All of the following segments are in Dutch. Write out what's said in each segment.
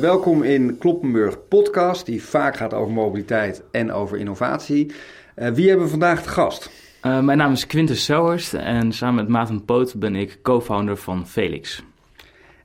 Welkom in Kloppenburg Podcast, die vaak gaat over mobiliteit en over innovatie. Wie hebben we vandaag te gast? Mijn naam is Quintus Zouwers en samen met Maarten Poot ben ik co-founder van Felix.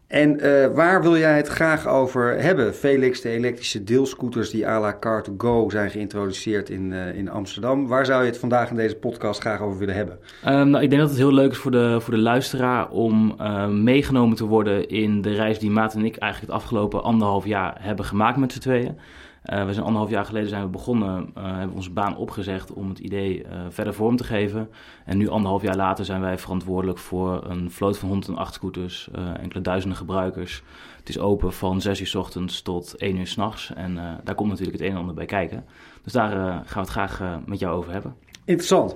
En waar wil jij het graag over hebben? Felix, de elektrische deelscooters die à la Car2Go zijn geïntroduceerd in Amsterdam. Waar zou je het vandaag in deze podcast graag over willen hebben? Ik denk dat het heel leuk is voor de luisteraar om meegenomen te worden in de reis die Maarten en ik eigenlijk het afgelopen 1,5 jaar hebben gemaakt met z'n tweeën. We zijn 1,5 jaar geleden zijn we begonnen, hebben we onze baan opgezegd om het idee verder vorm te geven. En nu 1,5 jaar later zijn wij verantwoordelijk voor een vloot van 108 scooters, enkele duizenden gebruikers. Het is open van 6:00 's ochtends tot 1:00 's s'nachts en daar komt natuurlijk het een en ander bij kijken. Dus daar gaan we het graag met jou over hebben. Interessant.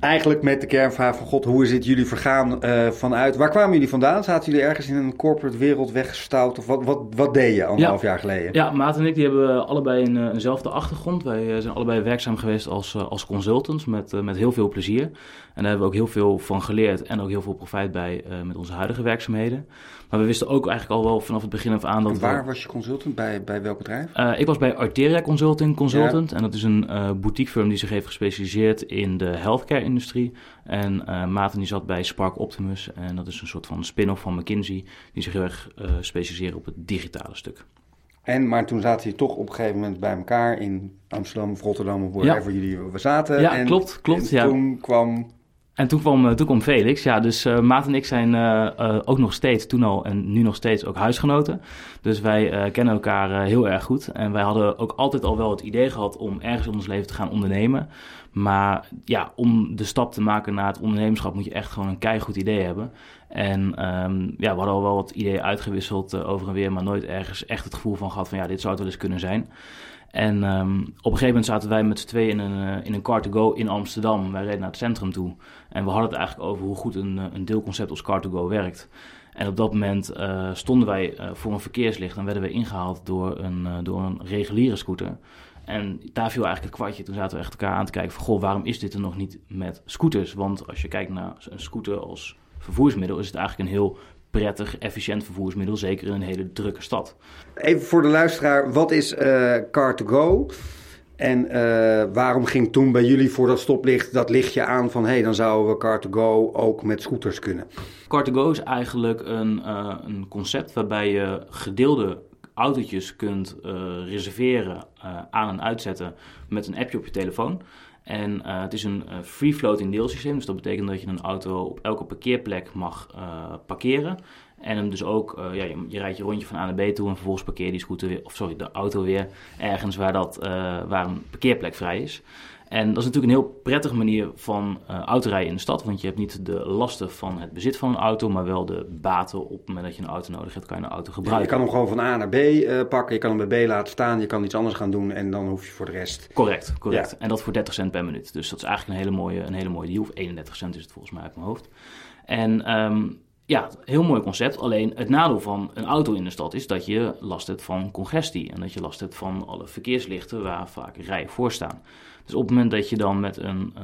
Eigenlijk met de kernvraag van God, hoe is dit jullie vergaan vanuit? Waar kwamen jullie vandaan? Zaten jullie ergens in een corporate wereld weggestouwd? Of wat deed je 1,5 jaar geleden? Ja, Maat en ik die hebben allebei eenzelfde achtergrond. Wij zijn allebei werkzaam geweest als consultants met heel veel plezier. En daar hebben we ook heel veel van geleerd en ook heel veel profijt bij met onze huidige werkzaamheden. Maar we wisten ook eigenlijk al wel vanaf het begin af aan dat... En waar was je consultant? Bij welk bedrijf? Ik was bij Arteria Consulting consultant. Ja. En dat is een boutique firm die zich heeft gespecialiseerd in de healthcare industrie. En Maarten die zat bij Spark Optimus. En dat is een soort van spin-off van McKinsey. Die zich heel erg specialiseren op het digitale stuk. Maar toen zaten jullie toch op een gegeven moment bij elkaar in Amsterdam of Rotterdam of waar jullie zaten. Ja, en, klopt. En toen kwam... En toen kwam Felix. Ja, dus Maat en ik zijn ook nog steeds, toen al en nu nog steeds, ook huisgenoten. Dus wij kennen elkaar heel erg goed. En wij hadden ook altijd al wel het idee gehad om ergens in ons leven te gaan ondernemen. Maar ja, om de stap te maken naar het ondernemerschap moet je echt gewoon een keigoed idee hebben. En we hadden al wel wat ideeën uitgewisseld over en weer, maar nooit ergens echt het gevoel van gehad van ja, dit zou het wel eens kunnen zijn. En op een gegeven moment zaten wij met z'n tweeën in een Car2Go in Amsterdam. Wij reden naar het centrum toe. En we hadden het eigenlijk over hoe goed een deelconcept als Car2Go werkt. En op dat moment stonden wij voor een verkeerslicht en werden we ingehaald door een reguliere scooter. En daar viel eigenlijk het kwartje. Toen zaten we echt elkaar aan te kijken van goh, waarom is dit er nog niet met scooters? Want als je kijkt naar een scooter als vervoersmiddel is het eigenlijk een heel prettig, efficiënt vervoersmiddel, zeker in een hele drukke stad. Even voor de luisteraar, wat is Car2Go? En waarom ging toen bij jullie voor dat stoplicht dat lichtje aan van... dan zouden we Car2Go ook met scooters kunnen? Car2Go is eigenlijk een concept waarbij je gedeelde autootjes kunt reserveren, aan- en uitzetten met een appje op je telefoon. En het is een free-floating deelsysteem, dus dat betekent dat je een auto op elke parkeerplek mag parkeren. En hem dus ook, je rijdt je rondje van A naar B toe en vervolgens parkeer je die scooter weer, de auto weer ergens waar een parkeerplek vrij is. En dat is natuurlijk een heel prettige manier van autorijden in de stad, want je hebt niet de lasten van het bezit van een auto, maar wel de baten op het moment dat je een auto nodig hebt, kan je een auto gebruiken. Ja, je kan hem gewoon van A naar B pakken, je kan hem bij B laten staan, je kan iets anders gaan doen en dan hoef je voor de rest... Correct. Ja. En dat voor 30 cent per minuut. Dus dat is eigenlijk een hele mooie deal, of 31 cent is het volgens mij uit mijn hoofd. En... heel mooi concept. Alleen het nadeel van een auto in de stad is dat je last hebt van congestie. En dat je last hebt van alle verkeerslichten waar vaak rijen voor staan. Dus op het moment dat je dan met een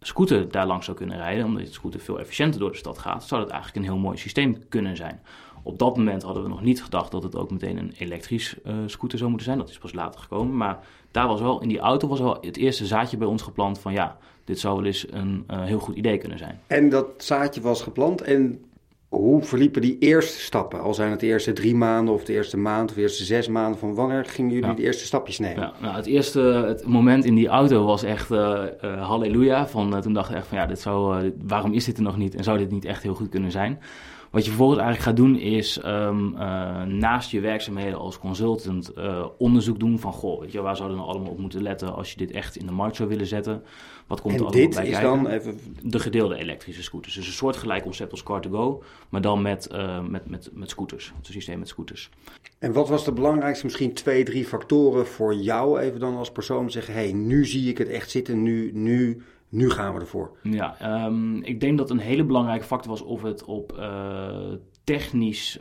scooter daar langs zou kunnen rijden, omdat de scooter veel efficiënter door de stad gaat, zou dat eigenlijk een heel mooi systeem kunnen zijn. Op dat moment hadden we nog niet gedacht dat het ook meteen een elektrisch scooter zou moeten zijn. Dat is pas later gekomen. Maar daar in die auto was wel het eerste zaadje bij ons geplant van ja, dit zou wel eens een heel goed idee kunnen zijn. En dat zaadje was geplant en... Hoe verliepen die eerste stappen? Al zijn het de eerste 3 maanden of de eerste maand of de eerste 6 maanden... van wanneer gingen jullie de eerste stapjes nemen? Ja, het moment in die auto was echt halleluja. Toen dacht ik echt van ja, waarom is dit er nog niet? En zou dit niet echt heel goed kunnen zijn? Wat je vervolgens eigenlijk gaat doen is naast je werkzaamheden als consultant onderzoek doen van goh, weet je, waar zouden we nou allemaal op moeten letten als je dit echt in de markt zou willen zetten? Wat komt er allemaal bij kijken? En dit is dan even... De gedeelde elektrische scooters. Dus een soortgelijk concept als Car2Go, maar dan met scooters. Het systeem met scooters. En wat was de belangrijkste, misschien 2-3 factoren voor jou even dan als persoon zeggen, nu zie ik het echt zitten, nu gaan we ervoor. Ja, ik denk dat een hele belangrijke factor was of het op technisch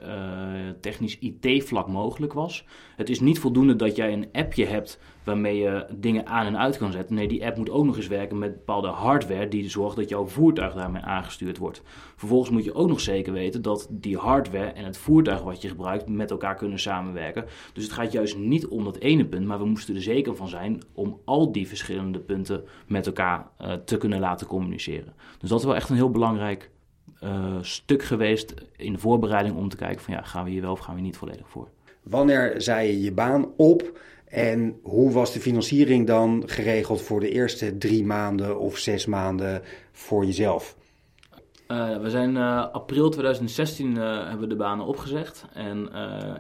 IT-vlak mogelijk was. Het is niet voldoende dat jij een appje hebt waarmee je dingen aan en uit kan zetten. Nee, die app moet ook nog eens werken met bepaalde hardware die zorgt dat jouw voertuig daarmee aangestuurd wordt. Vervolgens moet je ook nog zeker weten dat die hardware en het voertuig wat je gebruikt met elkaar kunnen samenwerken. Dus het gaat juist niet om dat ene punt, maar we moesten er zeker van zijn om al die verschillende punten met elkaar te kunnen laten communiceren. Dus dat is wel echt een heel belangrijk stuk geweest in de voorbereiding om te kijken van ja, gaan we hier wel of gaan we niet volledig voor. Wanneer zei je je baan op en hoe was de financiering dan geregeld voor de eerste 3 maanden of 6 maanden voor jezelf? We zijn april 2016 hebben we de banen opgezegd en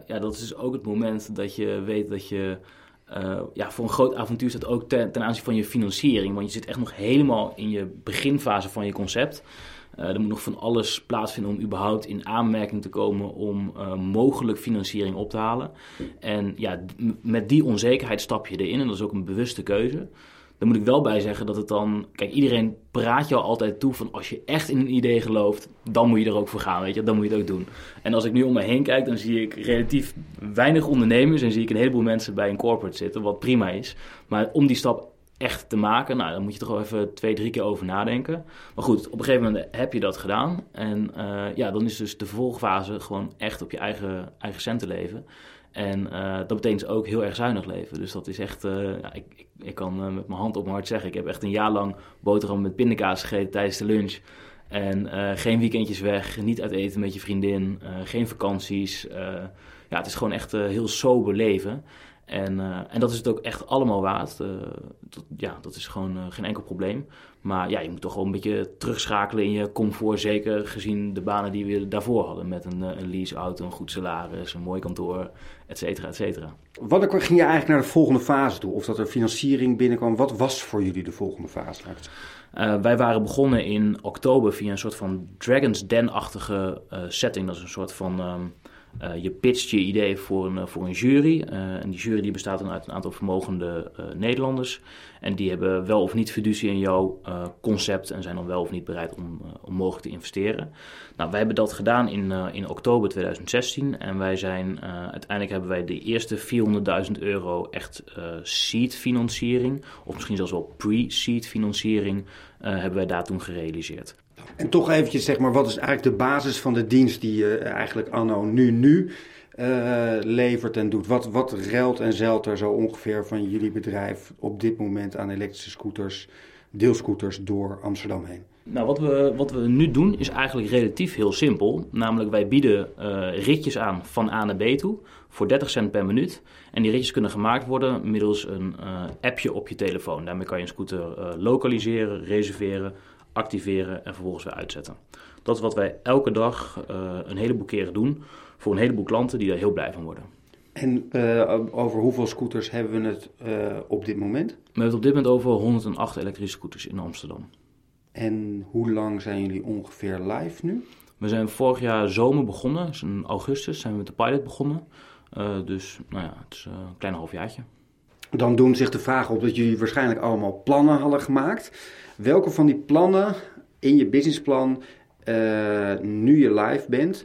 dat is dus ook het moment dat je weet dat je voor een groot avontuur staat, ook ten aanzien van je financiering, want je zit echt nog helemaal in je beginfase van je concept. Er moet nog van alles plaatsvinden om überhaupt in aanmerking te komen om mogelijk financiering op te halen. En ja, met die onzekerheid stap je erin en dat is ook een bewuste keuze. Daar moet ik wel bij zeggen dat het dan... Kijk, iedereen praat jou altijd toe van als je echt in een idee gelooft, dan moet je er ook voor gaan, weet je. Dan moet je het ook doen. En als ik nu om me heen kijk, dan zie ik relatief weinig ondernemers en zie ik een heleboel mensen bij een corporate zitten, wat prima is. Maar om die stap echt te maken, nou, dan moet je toch wel even 2-3 keer over nadenken. Maar goed, op een gegeven moment heb je dat gedaan. En dan is dus de vervolgfase gewoon echt op je eigen centen leven. En dat betekent ook heel erg zuinig leven. Dus dat is echt, ik kan met mijn hand op mijn hart zeggen, ik heb echt een jaar lang boterham met pindakaas gegeten tijdens de lunch. En geen weekendjes weg, niet uit eten met je vriendin, geen vakanties. Het is gewoon echt heel sober leven. En dat is het ook echt allemaal waard. Dat is gewoon geen enkel probleem. Maar ja, je moet toch wel een beetje terugschakelen in je comfort. Zeker gezien de banen die we daarvoor hadden. Met een leaseauto, een goed salaris, een mooi kantoor, et cetera, et cetera. Wanneer ging je eigenlijk naar de volgende fase toe? Of dat er financiering binnenkwam? Wat was voor jullie de volgende fase? Wij waren begonnen in oktober via een soort van Dragon's Den-achtige setting. Dat is een soort van... je pitcht je idee voor een jury. En die jury die bestaat dan uit een aantal vermogende Nederlanders. En die hebben wel of niet fiducie in jouw concept en zijn dan wel of niet bereid om mogelijk te investeren. Nou, wij hebben dat gedaan in oktober 2016. En wij zijn uiteindelijk hebben wij de eerste €400.000 echt seed financiering. Of misschien zelfs wel pre-seed financiering hebben wij daar toen gerealiseerd. En toch eventjes, zeg maar, wat is eigenlijk de basis van de dienst die je eigenlijk anno nu levert en doet? Wat ruilt en zeilt er zo ongeveer van jullie bedrijf op dit moment aan elektrische scooters, deelscooters door Amsterdam heen? Nou, wat we nu doen is eigenlijk relatief heel simpel. Namelijk, wij bieden ritjes aan van A naar B toe voor 30 cent per minuut. En die ritjes kunnen gemaakt worden middels een appje op je telefoon. Daarmee kan je een scooter lokaliseren, reserveren, activeren en vervolgens weer uitzetten. Dat is wat wij elke dag een heleboel keren doen voor een heleboel klanten die daar heel blij van worden. En over hoeveel scooters hebben we het op dit moment? We hebben het op dit moment over 108 elektrische scooters in Amsterdam. En hoe lang zijn jullie ongeveer live nu? We zijn vorig jaar zomer begonnen, dus in augustus zijn we met de pilot begonnen. Het is een klein halfjaartje. Dan doen zich de vragen op dat jullie waarschijnlijk allemaal plannen hadden gemaakt. Welke van die plannen in je businessplan, nu je live bent,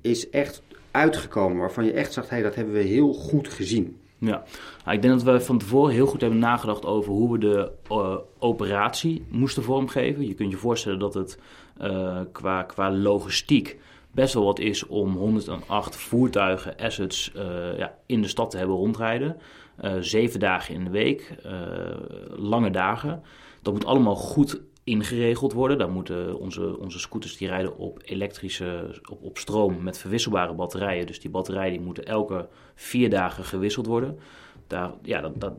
is echt uitgekomen? Waarvan je echt zegt, dat hebben we heel goed gezien. Ja, ik denk dat we van tevoren heel goed hebben nagedacht over hoe we de operatie moesten vormgeven. Je kunt je voorstellen dat het qua logistiek best wel wat is om 108 voertuigen, assets in de stad te hebben rondrijden. 7 dagen in de week, lange dagen. Dat moet allemaal goed ingeregeld worden. Daar moeten onze scooters die rijden op stroom met verwisselbare batterijen. Dus die batterijen moeten elke 4 dagen gewisseld worden. Daar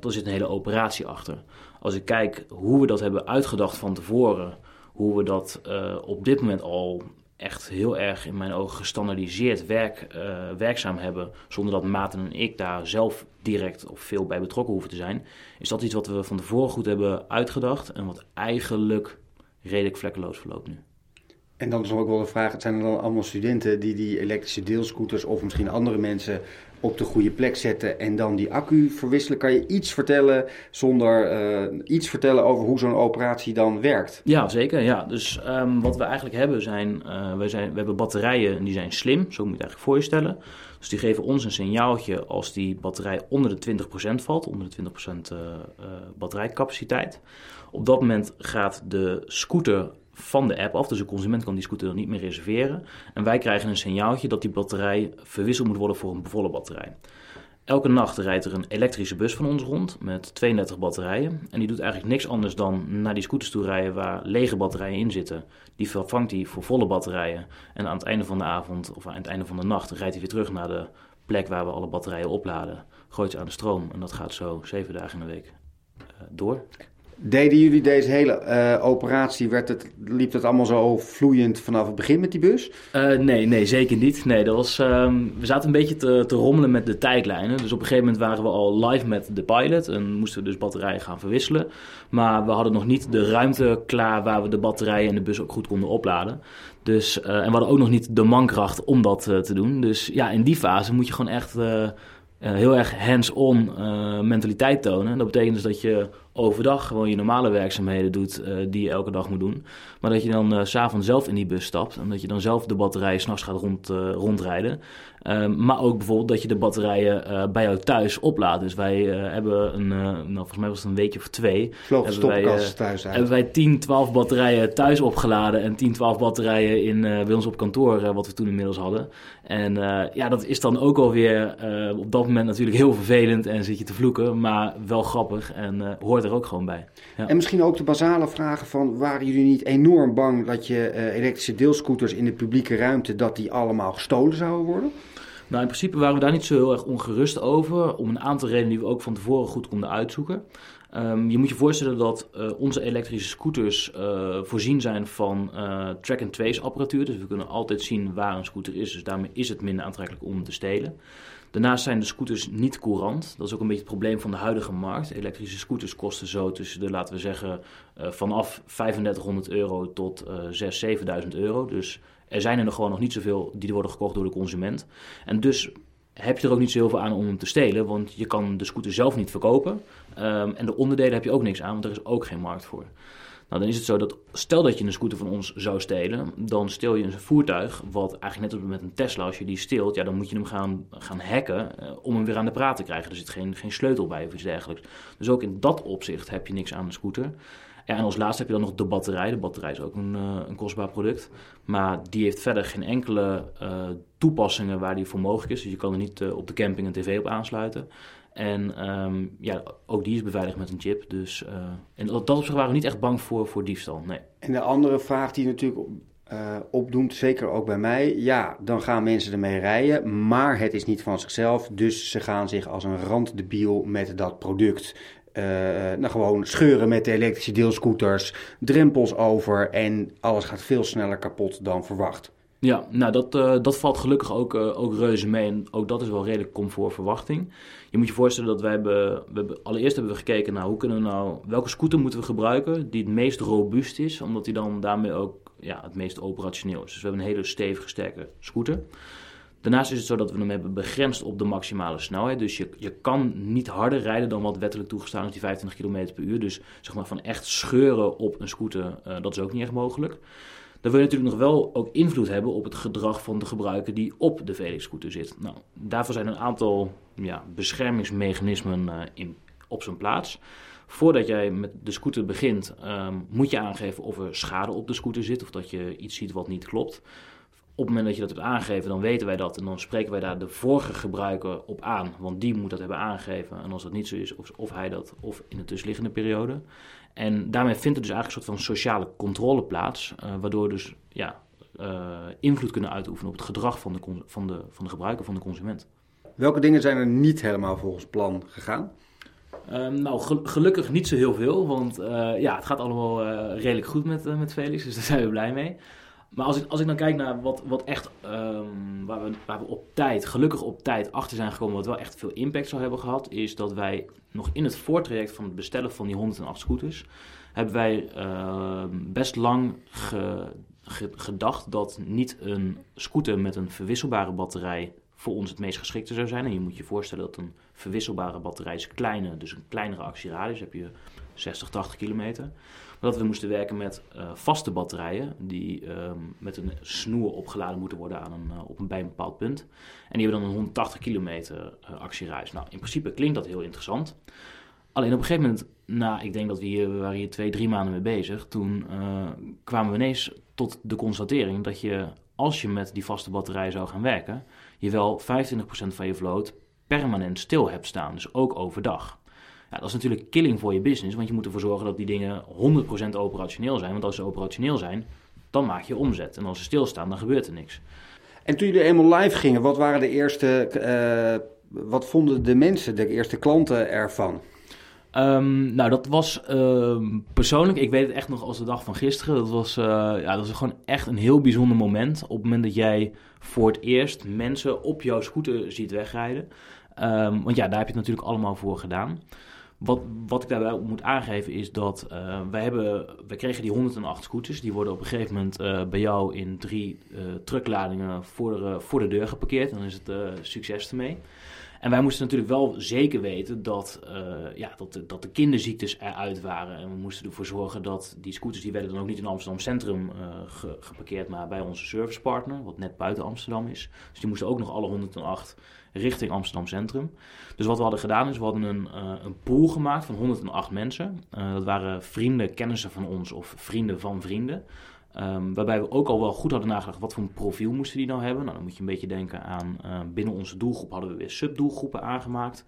zit een hele operatie achter. Als ik kijk hoe we dat hebben uitgedacht van tevoren, hoe we dat op dit moment al echt heel erg in mijn ogen gestandardiseerd werkzaam hebben, zonder dat Maarten en ik daar zelf direct of veel bij betrokken hoeven te zijn, is dat iets wat we van tevoren goed hebben uitgedacht en wat eigenlijk redelijk vlekkeloos verloopt nu. En dan is ook wel de vraag, zijn er dan allemaal studenten die elektrische deelscooters of misschien andere mensen op de goede plek zetten en dan die accu verwisselen. Kan je iets vertellen over hoe zo'n operatie dan werkt? Ja, zeker. Ja. Dus wat we eigenlijk hebben we hebben batterijen en die zijn slim. Zo moet je het eigenlijk voor je stellen. Dus die geven ons een signaaltje als die batterij onder de 20% valt, onder de 20% batterijcapaciteit. Op dat moment gaat de scooter van de app af, dus de consument kan die scooter dan niet meer reserveren. En wij krijgen een signaaltje dat die batterij verwisseld moet worden voor een volle batterij. Elke nacht rijdt er een elektrische bus van ons rond met 32 batterijen. En die doet eigenlijk niks anders dan naar die scooters toe rijden waar lege batterijen in zitten. Die vervangt hij voor volle batterijen. En aan het einde van de avond of aan het einde van de nacht rijdt hij weer terug naar de plek waar we alle batterijen opladen. Gooit ze aan de stroom en dat gaat zo 7 dagen in de week door. Deden jullie deze hele operatie, liep het allemaal zo vloeiend vanaf het begin met die bus? Nee, zeker niet. Nee, dat was, we zaten een beetje te rommelen met de tijdlijnen. Dus op een gegeven moment waren we al live met de pilot en moesten we dus batterijen gaan verwisselen. Maar we hadden nog niet de ruimte klaar waar we de batterijen en de bus ook goed konden opladen. Dus, en we hadden ook nog niet de mankracht om dat te doen. Dus ja, in die fase moet je gewoon echt heel erg hands-on mentaliteit tonen. En dat betekent dus dat je overdag gewoon je normale werkzaamheden doet die je elke dag moet doen. Maar dat je dan 's avonds zelf in die bus stapt en dat je dan zelf de batterijen 's nachts gaat rondrijden. Maar ook bijvoorbeeld dat je de batterijen bij jou thuis oplaat. Dus wij hebben volgens mij was het een weekje of 2. Vloog de stopkast thuis uit. Hebben wij 10-12 batterijen thuis opgeladen en 10-12 batterijen bij ons op kantoor, wat we toen inmiddels hadden. En dat is dan ook alweer op dat moment natuurlijk heel vervelend en zit je te vloeken, maar wel grappig en hoort er ook gewoon bij. Ja. En misschien ook de basale vragen van, waren jullie niet enorm bang dat je elektrische deelscooters in de publieke ruimte, dat die allemaal gestolen zouden worden? Nou, in principe waren we daar niet zo heel erg ongerust over, om een aantal redenen die we ook van tevoren goed konden uitzoeken. Je moet je voorstellen dat onze elektrische scooters voorzien zijn van track-and-trace apparatuur. Dus we kunnen altijd zien waar een scooter is, dus daarmee is het minder aantrekkelijk om te stelen. Daarnaast zijn de scooters niet courant. Dat is ook een beetje het probleem van de huidige markt. Elektrische scooters kosten zo tussen de, laten we zeggen, vanaf €3500 tot 6.000, 7.000 euro. Dus er zijn er gewoon nog niet zoveel die worden gekocht door de consument. En dus heb je er ook niet zo heel veel aan om hem te stelen, want je kan de scooter zelf niet verkopen. En de onderdelen heb je ook niks aan, want er is ook geen markt voor. Nou, dan is het zo dat, stel dat je een scooter van ons zou stelen, dan steel je een voertuig, wat eigenlijk net als met een Tesla, als je die steelt, ja, dan moet je hem gaan hacken om hem weer aan de praat te krijgen. Er zit geen sleutel bij of iets dergelijks. Dus ook in dat opzicht heb je niks aan de scooter. Ja, en als laatste heb je dan nog de batterij. De batterij is ook een kostbaar product. Maar die heeft verder geen enkele toepassingen waar die voor mogelijk is. Dus je kan er niet op de camping een tv op aansluiten. En ook die is beveiligd met een chip. Dus in dat opzicht waren we niet echt bang voor diefstal, nee. En de andere vraag die natuurlijk opdoemt, zeker ook bij mij. Ja, dan gaan mensen ermee rijden, maar het is niet van zichzelf. Dus ze gaan zich als een randdebiel met dat product gewoon scheuren met de elektrische deelscooters, drempels over en alles gaat veel sneller kapot dan verwacht. Ja, nou dat valt gelukkig ook reuze mee en ook dat is wel redelijk comfort verwachting. Je moet je voorstellen dat we allereerst hebben gekeken naar welke scooter moeten we gebruiken die het meest robuust is, omdat die dan daarmee ook het meest operationeel is. Dus we hebben een hele stevige, sterke scooter. Daarnaast is het zo dat we hem hebben begrensd op de maximale snelheid. Dus je kan niet harder rijden dan wat wettelijk toegestaan is, die 25 km per uur. Dus zeg maar van echt scheuren op een scooter, dat is ook niet echt mogelijk. Dan wil je natuurlijk nog wel ook invloed hebben op het gedrag van de gebruiker die op de Felix-scooter zit. Nou, daarvoor zijn een aantal beschermingsmechanismen op zijn plaats. Voordat jij met de scooter begint, moet je aangeven of er schade op de scooter zit of dat je iets ziet wat niet klopt. Op het moment dat je dat hebt aangegeven, dan weten wij dat en dan spreken wij daar de vorige gebruiker op aan, want die moet dat hebben aangegeven. En als dat niet zo is, of hij dat, of in de tussenliggende periode. En daarmee vindt er dus eigenlijk een soort van sociale controle plaats, waardoor dus invloed kunnen uitoefenen op het gedrag van de gebruiker, van de consument. Welke dingen zijn er niet helemaal volgens plan gegaan? Gelukkig niet zo heel veel, want het gaat allemaal redelijk goed met Felix, dus daar zijn we blij mee. Maar als ik dan kijk naar wat echt waar we gelukkig op tijd achter zijn gekomen, wat wel echt veel impact zou hebben gehad, is dat wij nog in het voortraject van het bestellen van die 108 scooters, hebben wij best lang gedacht dat niet een scooter met een verwisselbare batterij voor ons het meest geschikte zou zijn. En je moet je voorstellen dat een verwisselbare batterij is kleiner, dus een kleinere actieradius, heb je 60, 80 kilometer. Maar dat we moesten werken met vaste batterijen die met een snoer opgeladen moeten worden aan bij een bepaald punt. En die hebben dan een 180 kilometer actieradius. Nou, in principe klinkt dat heel interessant. Alleen op een gegeven moment, ik denk dat we waren hier 2-3 maanden mee bezig. Toen kwamen we ineens tot de constatering dat je, als je met die vaste batterij zou gaan werken, je wel 25% van je vloot permanent stil hebt staan, dus ook overdag. Ja, dat is natuurlijk killing voor je business, want je moet ervoor zorgen dat die dingen 100% operationeel zijn. Want als ze operationeel zijn, dan maak je omzet. En als ze stilstaan, dan gebeurt er niks. En toen jullie eenmaal live gingen, wat vonden de mensen, de eerste klanten ervan? Dat was persoonlijk, ik weet het echt nog als de dag van gisteren. Dat was gewoon echt een heel bijzonder moment. Op het moment dat jij voor het eerst mensen op jouw scooter ziet wegrijden. Want daar heb je het natuurlijk allemaal voor gedaan. Wat ik daarbij moet aangeven is dat wij kregen die 108 scooters. Die worden op een gegeven moment bij jou in 3 truckladingen voor de deur geparkeerd. Dan is het succes ermee. En wij moesten natuurlijk wel zeker weten dat de kinderziektes eruit waren. En we moesten ervoor zorgen dat die scooters, die werden dan ook niet in Amsterdam Centrum geparkeerd, maar bij onze servicepartner, wat net buiten Amsterdam is. Dus die moesten ook nog alle 108 richting Amsterdam Centrum. Dus wat we hadden gedaan is, we hadden een pool gemaakt van 108 mensen. Dat waren vrienden, kennissen van ons of vrienden van vrienden. Waarbij we ook al wel goed hadden nagedacht wat voor een profiel moesten die nou hebben. Nou, dan moet je een beetje denken aan binnen onze doelgroep hadden we weer subdoelgroepen aangemaakt.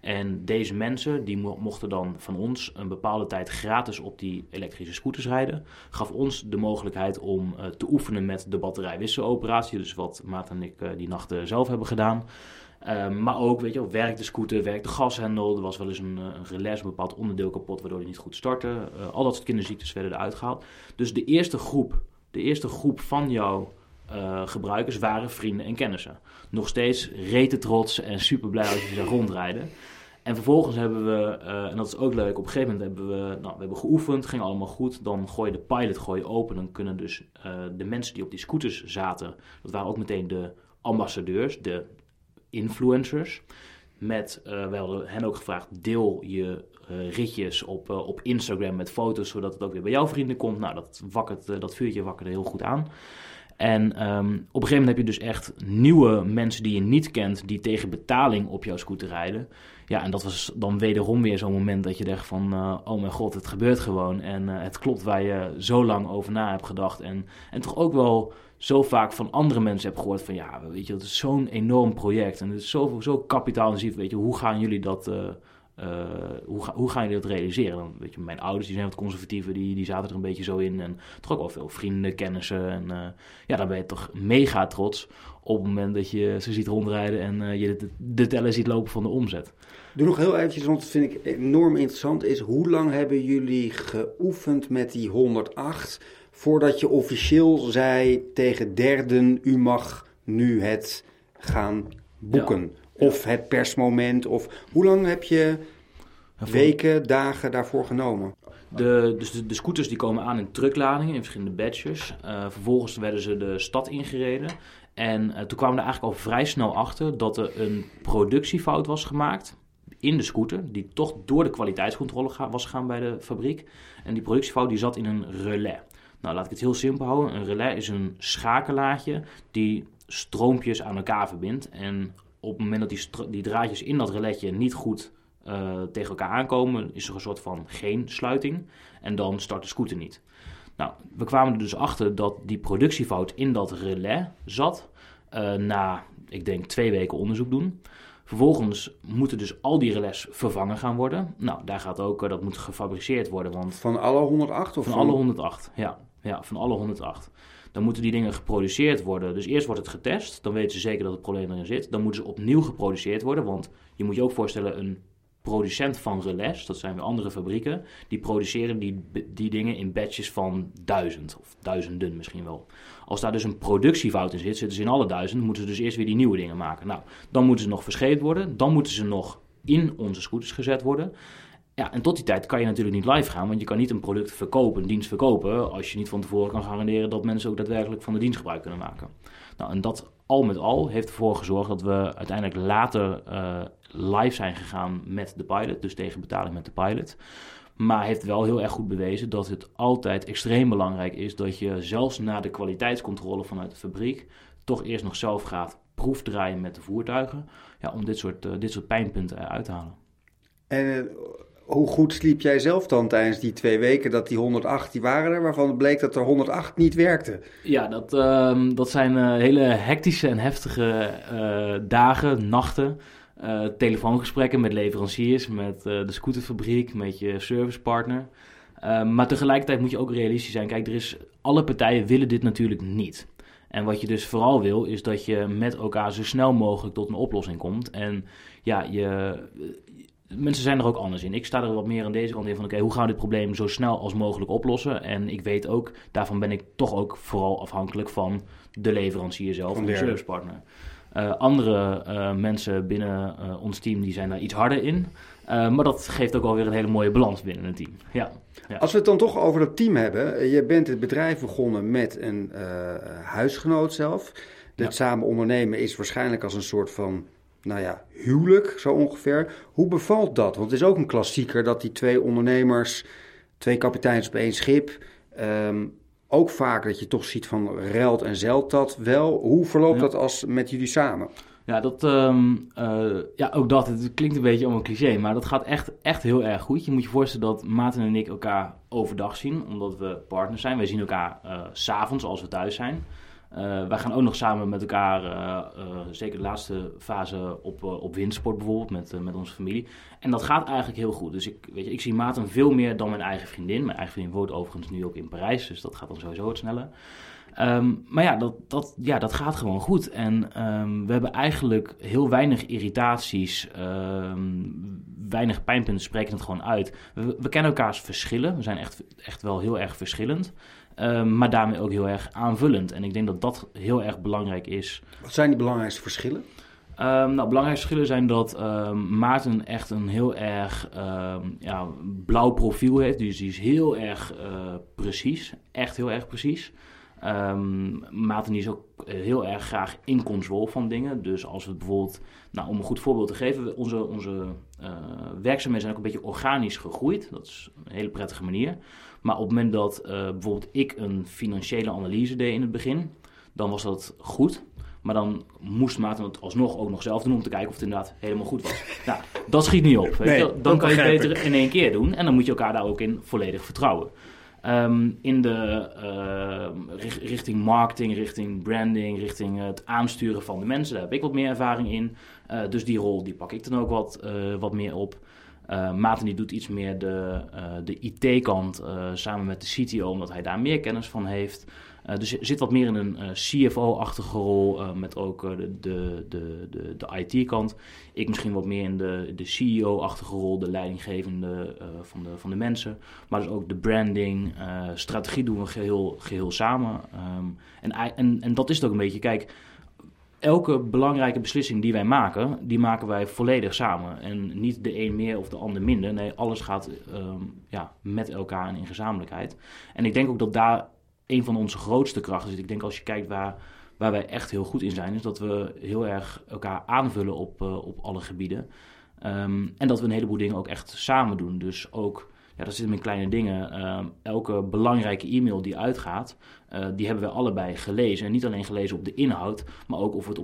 En deze mensen die mochten dan van ons een bepaalde tijd gratis op die elektrische scooters rijden. Gaf ons de mogelijkheid om te oefenen met de batterijwisseloperatie. Dus wat Maarten en ik die nacht zelf hebben gedaan. Maar ook, werkt de scooter, werkt de gashendel. Er was wel eens een relais, een bepaald onderdeel kapot, waardoor hij niet goed startte. Al dat soort kinderziektes werden eruit gehaald. Dus de eerste groep van jouw gebruikers waren vrienden en kennissen. Nog steeds rete trots en super blij als je zou rondrijden. En vervolgens hebben we, en dat is ook leuk, op een gegeven moment hebben we geoefend, ging allemaal goed. Dan gooi je de pilot open, dan kunnen dus de mensen die op die scooters zaten, dat waren ook meteen de ambassadeurs, de influencers. We hadden hen ook gevraagd, deel je ritjes op Instagram met foto's, zodat het ook weer bij jouw vrienden komt. Nou, dat vuurtje wakkerde heel goed aan. En op een gegeven moment heb je dus echt nieuwe mensen die je niet kent, die tegen betaling op jouw scooter rijden. Ja, en dat was dan wederom weer zo'n moment dat je dacht van, oh mijn god, het gebeurt gewoon. En het klopt waar je zo lang over na hebt gedacht. En toch ook wel zo vaak van andere mensen heb gehoord van, dat is zo'n enorm project. En het is zo kapitaalintensief, hoe gaan jullie dat realiseren? Dan, mijn ouders die zijn wat conservatiever, die zaten er een beetje zo in. En toch ook wel veel vrienden, kennissen. En dan ben je toch mega trots op het moment dat je ze ziet rondrijden en je de teller ziet lopen van de omzet. Doe nog heel eventjes, want dat vind ik enorm interessant, is hoe lang hebben jullie geoefend met die 108... voordat je officieel zei tegen derden, u mag nu het gaan boeken? Ja. Of het persmoment, of hoe lang heb je weken, dagen daarvoor genomen? De scooters die komen aan in truckladingen, in verschillende batches. Vervolgens werden ze de stad ingereden. En toen kwamen we er eigenlijk al vrij snel achter dat er een productiefout was gemaakt in de scooter, die toch door de kwaliteitscontrole was gegaan bij de fabriek. En die productiefout die zat in een relais. Nou, laat ik het heel simpel houden. Een relais is een schakelaartje die stroompjes aan elkaar verbindt. En op het moment dat die draadjes in dat relaisje niet goed tegen elkaar aankomen, is er een soort van geen sluiting. En dan start de scooter niet. Nou, we kwamen er dus achter dat die productiefout in dat relais zat. Na, ik denk, 2 weken onderzoek doen. Vervolgens moeten dus al die relais vervangen gaan worden. Nou, daar gaat ook, dat moet gefabriceerd worden. Want van alle 108? Of van alle 108, ja, van alle 108. Dan moeten die dingen geproduceerd worden. Dus eerst wordt het getest, dan weten ze zeker dat het probleem erin zit. Dan moeten ze opnieuw geproduceerd worden, want je moet je ook voorstellen, een producent van relais, dat zijn weer andere fabrieken, die produceren die dingen in batches van 1000 of duizenden misschien wel. Als daar dus een productiefout in zit, zitten ze in alle 1000, moeten ze dus eerst weer die nieuwe dingen maken. Nou, dan moeten ze nog verscheept worden, dan moeten ze nog in onze scooters gezet worden. Ja, en tot die tijd kan je natuurlijk niet live gaan, want je kan niet een product verkopen, een dienst verkopen, als je niet van tevoren kan garanderen dat mensen ook daadwerkelijk van de dienst gebruik kunnen maken. Nou, en dat al met al heeft ervoor gezorgd dat we uiteindelijk later live zijn gegaan met de pilot. Dus tegen betaling met de pilot. Maar heeft wel heel erg goed bewezen dat het altijd extreem belangrijk is dat je zelfs na de kwaliteitscontrole vanuit de fabriek toch eerst nog zelf gaat proefdraaien met de voertuigen. Ja, om dit soort pijnpunten eruit te halen. En hoe goed sliep jij zelf dan tijdens die 2 weken dat die 108 die waren er, waarvan bleek dat er 108 niet werkte? Ja, dat zijn hele hectische en heftige dagen, nachten. Telefoongesprekken met leveranciers, met de scooterfabriek, met je servicepartner. Maar tegelijkertijd moet je ook realistisch zijn. Kijk, alle partijen willen dit natuurlijk niet. En wat je dus vooral wil, is dat je met elkaar zo snel mogelijk tot een oplossing komt. En ja, mensen zijn er ook anders in. Ik sta er wat meer aan deze kant in van oké, hoe gaan we dit probleem zo snel als mogelijk oplossen? En ik weet ook, daarvan ben ik toch ook vooral afhankelijk van de leverancier zelf, van de servicepartner. Andere mensen binnen ons team die zijn daar iets harder in. Maar dat geeft ook alweer een hele mooie balans binnen het team. Ja, ja. Als we het dan toch over dat team hebben. Je bent het bedrijf begonnen met een huisgenoot zelf. Dit samen ondernemen is waarschijnlijk als een soort van huwelijk, zo ongeveer. Hoe bevalt dat? Want het is ook een klassieker dat die 2 ondernemers, 2 kapiteins op 1 schip... Ook vaak dat je toch ziet van ruilt en zeilt dat wel. Hoe verloopt dat als met jullie samen? Ja, ook dat. Het klinkt een beetje om een cliché, maar dat gaat echt heel erg goed. Je moet je voorstellen dat Maarten en ik elkaar overdag zien, omdat we partners zijn. Wij zien elkaar 's avonds als we thuis zijn. Wij gaan ook nog samen met elkaar, zeker de laatste fase op windsport bijvoorbeeld, met onze familie. En dat gaat eigenlijk heel goed. Dus ik zie Maarten veel meer dan mijn eigen vriendin. Mijn eigen vriendin woont overigens nu ook in Parijs, dus dat gaat dan sowieso wat sneller. Maar dat gaat gewoon goed. En we hebben eigenlijk heel weinig irritaties, weinig pijnpunten, spreken het gewoon uit. We kennen elkaars verschillen, we zijn echt wel heel erg verschillend. Maar daarmee ook heel erg aanvullend. En ik denk dat dat heel erg belangrijk is. Wat zijn die belangrijkste verschillen? Belangrijkste verschillen zijn dat Maarten echt een heel erg blauw profiel heeft. Dus die is heel erg precies. Echt heel erg precies. Maarten is ook heel erg graag in control van dingen. Dus als we bijvoorbeeld, om een goed voorbeeld te geven, onze werkzaamheden zijn ook een beetje organisch gegroeid. Dat is een hele prettige manier. Maar op het moment dat bijvoorbeeld ik een financiële analyse deed in het begin, dan was dat goed. Maar dan moest Maarten het alsnog ook nog zelf doen om te kijken of het inderdaad helemaal goed was. Nou, dat schiet niet op. Weet je? Dan kan je het beter in 1 keer doen. En dan moet je elkaar daar ook in volledig vertrouwen. In de richting marketing, richting branding, richting het aansturen van de mensen, daar heb ik wat meer ervaring in. Dus die rol die pak ik dan ook wat meer op. Maarten die doet iets meer de IT-kant samen met de CTO, omdat hij daar meer kennis van heeft. Dus zit wat meer in een CFO-achtige rol met ook de IT-kant. Ik misschien wat meer in de CEO-achtige rol, de leidinggevende van de mensen. Maar dus ook de branding, strategie doen we geheel samen. En dat is het ook een beetje. Kijk, elke belangrijke beslissing die wij maken, die maken wij volledig samen. En niet de een meer of de ander minder. Nee, alles gaat met elkaar en in gezamenlijkheid. En ik denk ook dat daar een van onze grootste krachten zit. Ik denk als je kijkt waar wij echt heel goed in zijn, is dat we heel erg elkaar aanvullen op alle gebieden. En dat we een heleboel dingen ook echt samen doen. Dus ook, dat zit in kleine dingen. Elke belangrijke e-mail die uitgaat, die hebben we allebei gelezen. En niet alleen gelezen op de inhoud, maar ook of het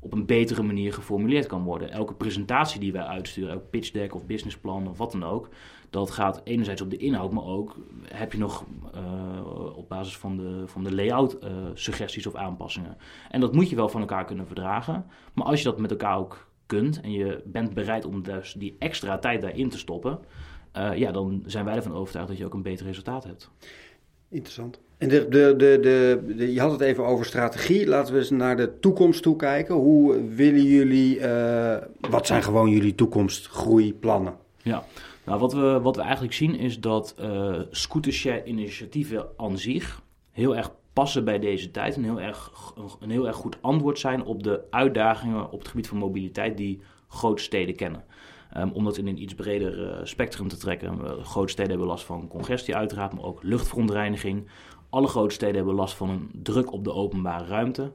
op een betere manier geformuleerd kan worden. Elke presentatie die wij uitsturen, elk pitch deck of businessplan of wat dan ook, dat gaat enerzijds op de inhoud, maar ook heb je nog op basis van de layout suggesties of aanpassingen. En dat moet je wel van elkaar kunnen verdragen. Maar als je dat met elkaar ook kunt en je bent bereid om dus die extra tijd daarin te stoppen, dan zijn wij ervan overtuigd dat je ook een beter resultaat hebt. Interessant. En je had het even over strategie. Laten we eens naar de toekomst toe kijken. Hoe willen jullie, wat zijn gewoon jullie toekomstgroeiplannen? Ja, wat we eigenlijk zien is dat scootershare-initiatieven aan zich heel erg passen bij deze tijd. En een heel erg goed antwoord zijn op de uitdagingen op het gebied van mobiliteit die grootsteden kennen. Om dat in een iets breder spectrum te trekken. Grote steden hebben last van congestie uiteraard, maar ook luchtverontreiniging. Alle grote steden hebben last van een druk op de openbare ruimte.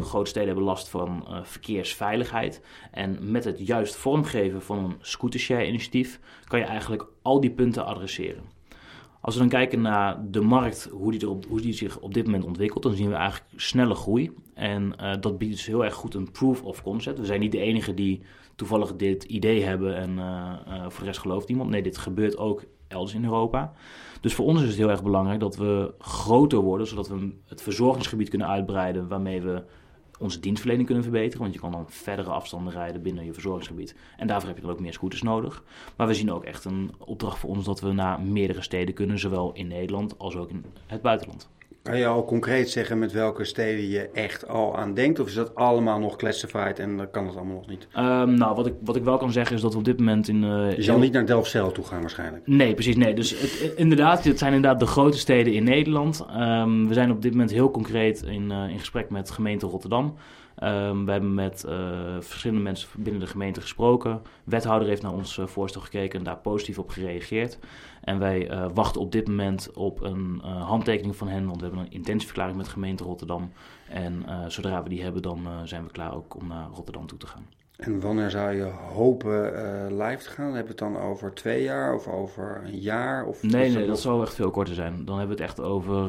Grote steden hebben last van verkeersveiligheid. En met het juist vormgeven van een scootershare-initiatief kan je eigenlijk al die punten adresseren. Als we dan kijken naar de markt, hoe die zich op dit moment ontwikkelt, dan zien we eigenlijk snelle groei. En dat biedt dus heel erg goed een proof of concept. We zijn niet de enige die toevallig dit idee hebben en voor de rest gelooft niemand. Nee, dit gebeurt ook elders in Europa. Dus voor ons is het heel erg belangrijk dat we groter worden, zodat we het verzorgingsgebied kunnen uitbreiden waarmee we onze dienstverlening kunnen verbeteren. Want je kan dan verdere afstanden rijden binnen je verzorgingsgebied. En daarvoor heb je dan ook meer scooters nodig. Maar we zien ook echt een opdracht voor ons dat we naar meerdere steden kunnen, zowel in Nederland als ook in het buitenland. Kan je al concreet zeggen met welke steden je echt al aan denkt? Of is dat allemaal nog classified en dan kan dat allemaal nog niet? Wat ik wel kan zeggen is dat we op dit moment in... je zal niet naar Delfzijl toe gaan waarschijnlijk. Nee, precies. Nee. Dus het zijn inderdaad de grote steden in Nederland. We zijn op dit moment heel concreet in gesprek met de gemeente Rotterdam. We hebben met verschillende mensen binnen de gemeente gesproken. Wethouder heeft naar ons voorstel gekeken en daar positief op gereageerd. En wij wachten op dit moment op een handtekening van hen, want we hebben een intentieverklaring met de gemeente Rotterdam. En zodra we die hebben, dan zijn we klaar ook om naar Rotterdam toe te gaan. En wanneer zou je hopen live te gaan? Heb je het dan over 2 jaar of over een jaar? Of nee, dat zou echt veel korter zijn. Dan hebben we het echt over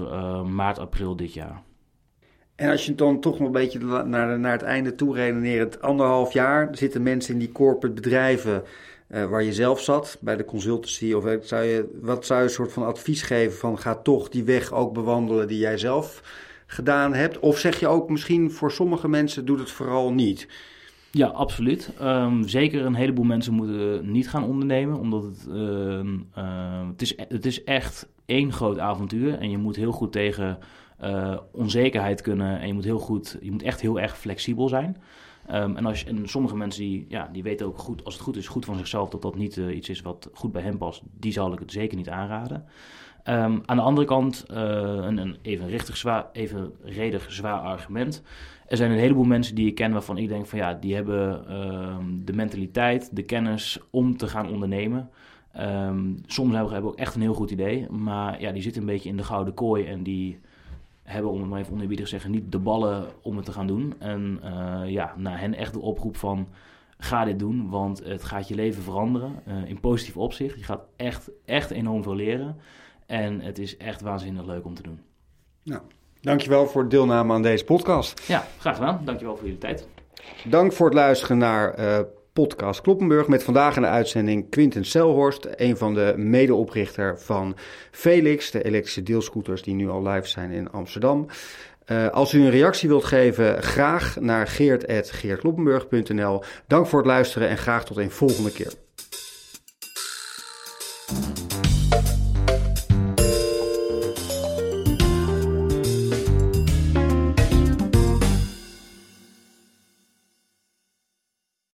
maart, april dit jaar. En als je dan toch nog een beetje naar het einde toe redeneert, 1,5 jaar zitten mensen in die corporate bedrijven waar je zelf zat, bij de consultancy. Of wat zou je een soort van advies geven van ga toch die weg ook bewandelen die jij zelf gedaan hebt? Of zeg je ook misschien voor sommige mensen doe het vooral niet? Ja, absoluut. Zeker een heleboel mensen moeten niet gaan ondernemen, omdat het is echt één groot avontuur en je moet heel goed tegen onzekerheid kunnen en je moet echt heel erg flexibel zijn. En sommige mensen die weten ook goed, als het goed is, goed van zichzelf dat niet iets is wat goed bij hen past, die zal ik het zeker niet aanraden. Aan de andere kant, een evenredig zwaar argument. Er zijn een heleboel mensen die ik ken waarvan ik denk van ja, die hebben de mentaliteit, de kennis om te gaan ondernemen. Soms hebben we ook echt een heel goed idee, maar ja, die zitten een beetje in de gouden kooi en die hebben, om het maar even oneerbiedig te zeggen, niet de ballen om het te gaan doen. En naar hen echt de oproep van ga dit doen, want het gaat je leven veranderen in positief opzicht. Je gaat echt enorm veel leren en het is echt waanzinnig leuk om te doen. Nou, dankjewel voor de deelname aan deze podcast. Ja, graag gedaan. Dankjewel voor jullie tijd. Dank voor het luisteren naar podcast Kloppenburg met vandaag in de uitzending Quintus Zouwers, een van de medeoprichter van Felix, de elektrische deelscooters die nu al live zijn in Amsterdam. Als u een reactie wilt geven, graag naar geert@geertkloppenburg.nl. Dank voor het luisteren en graag tot een volgende keer.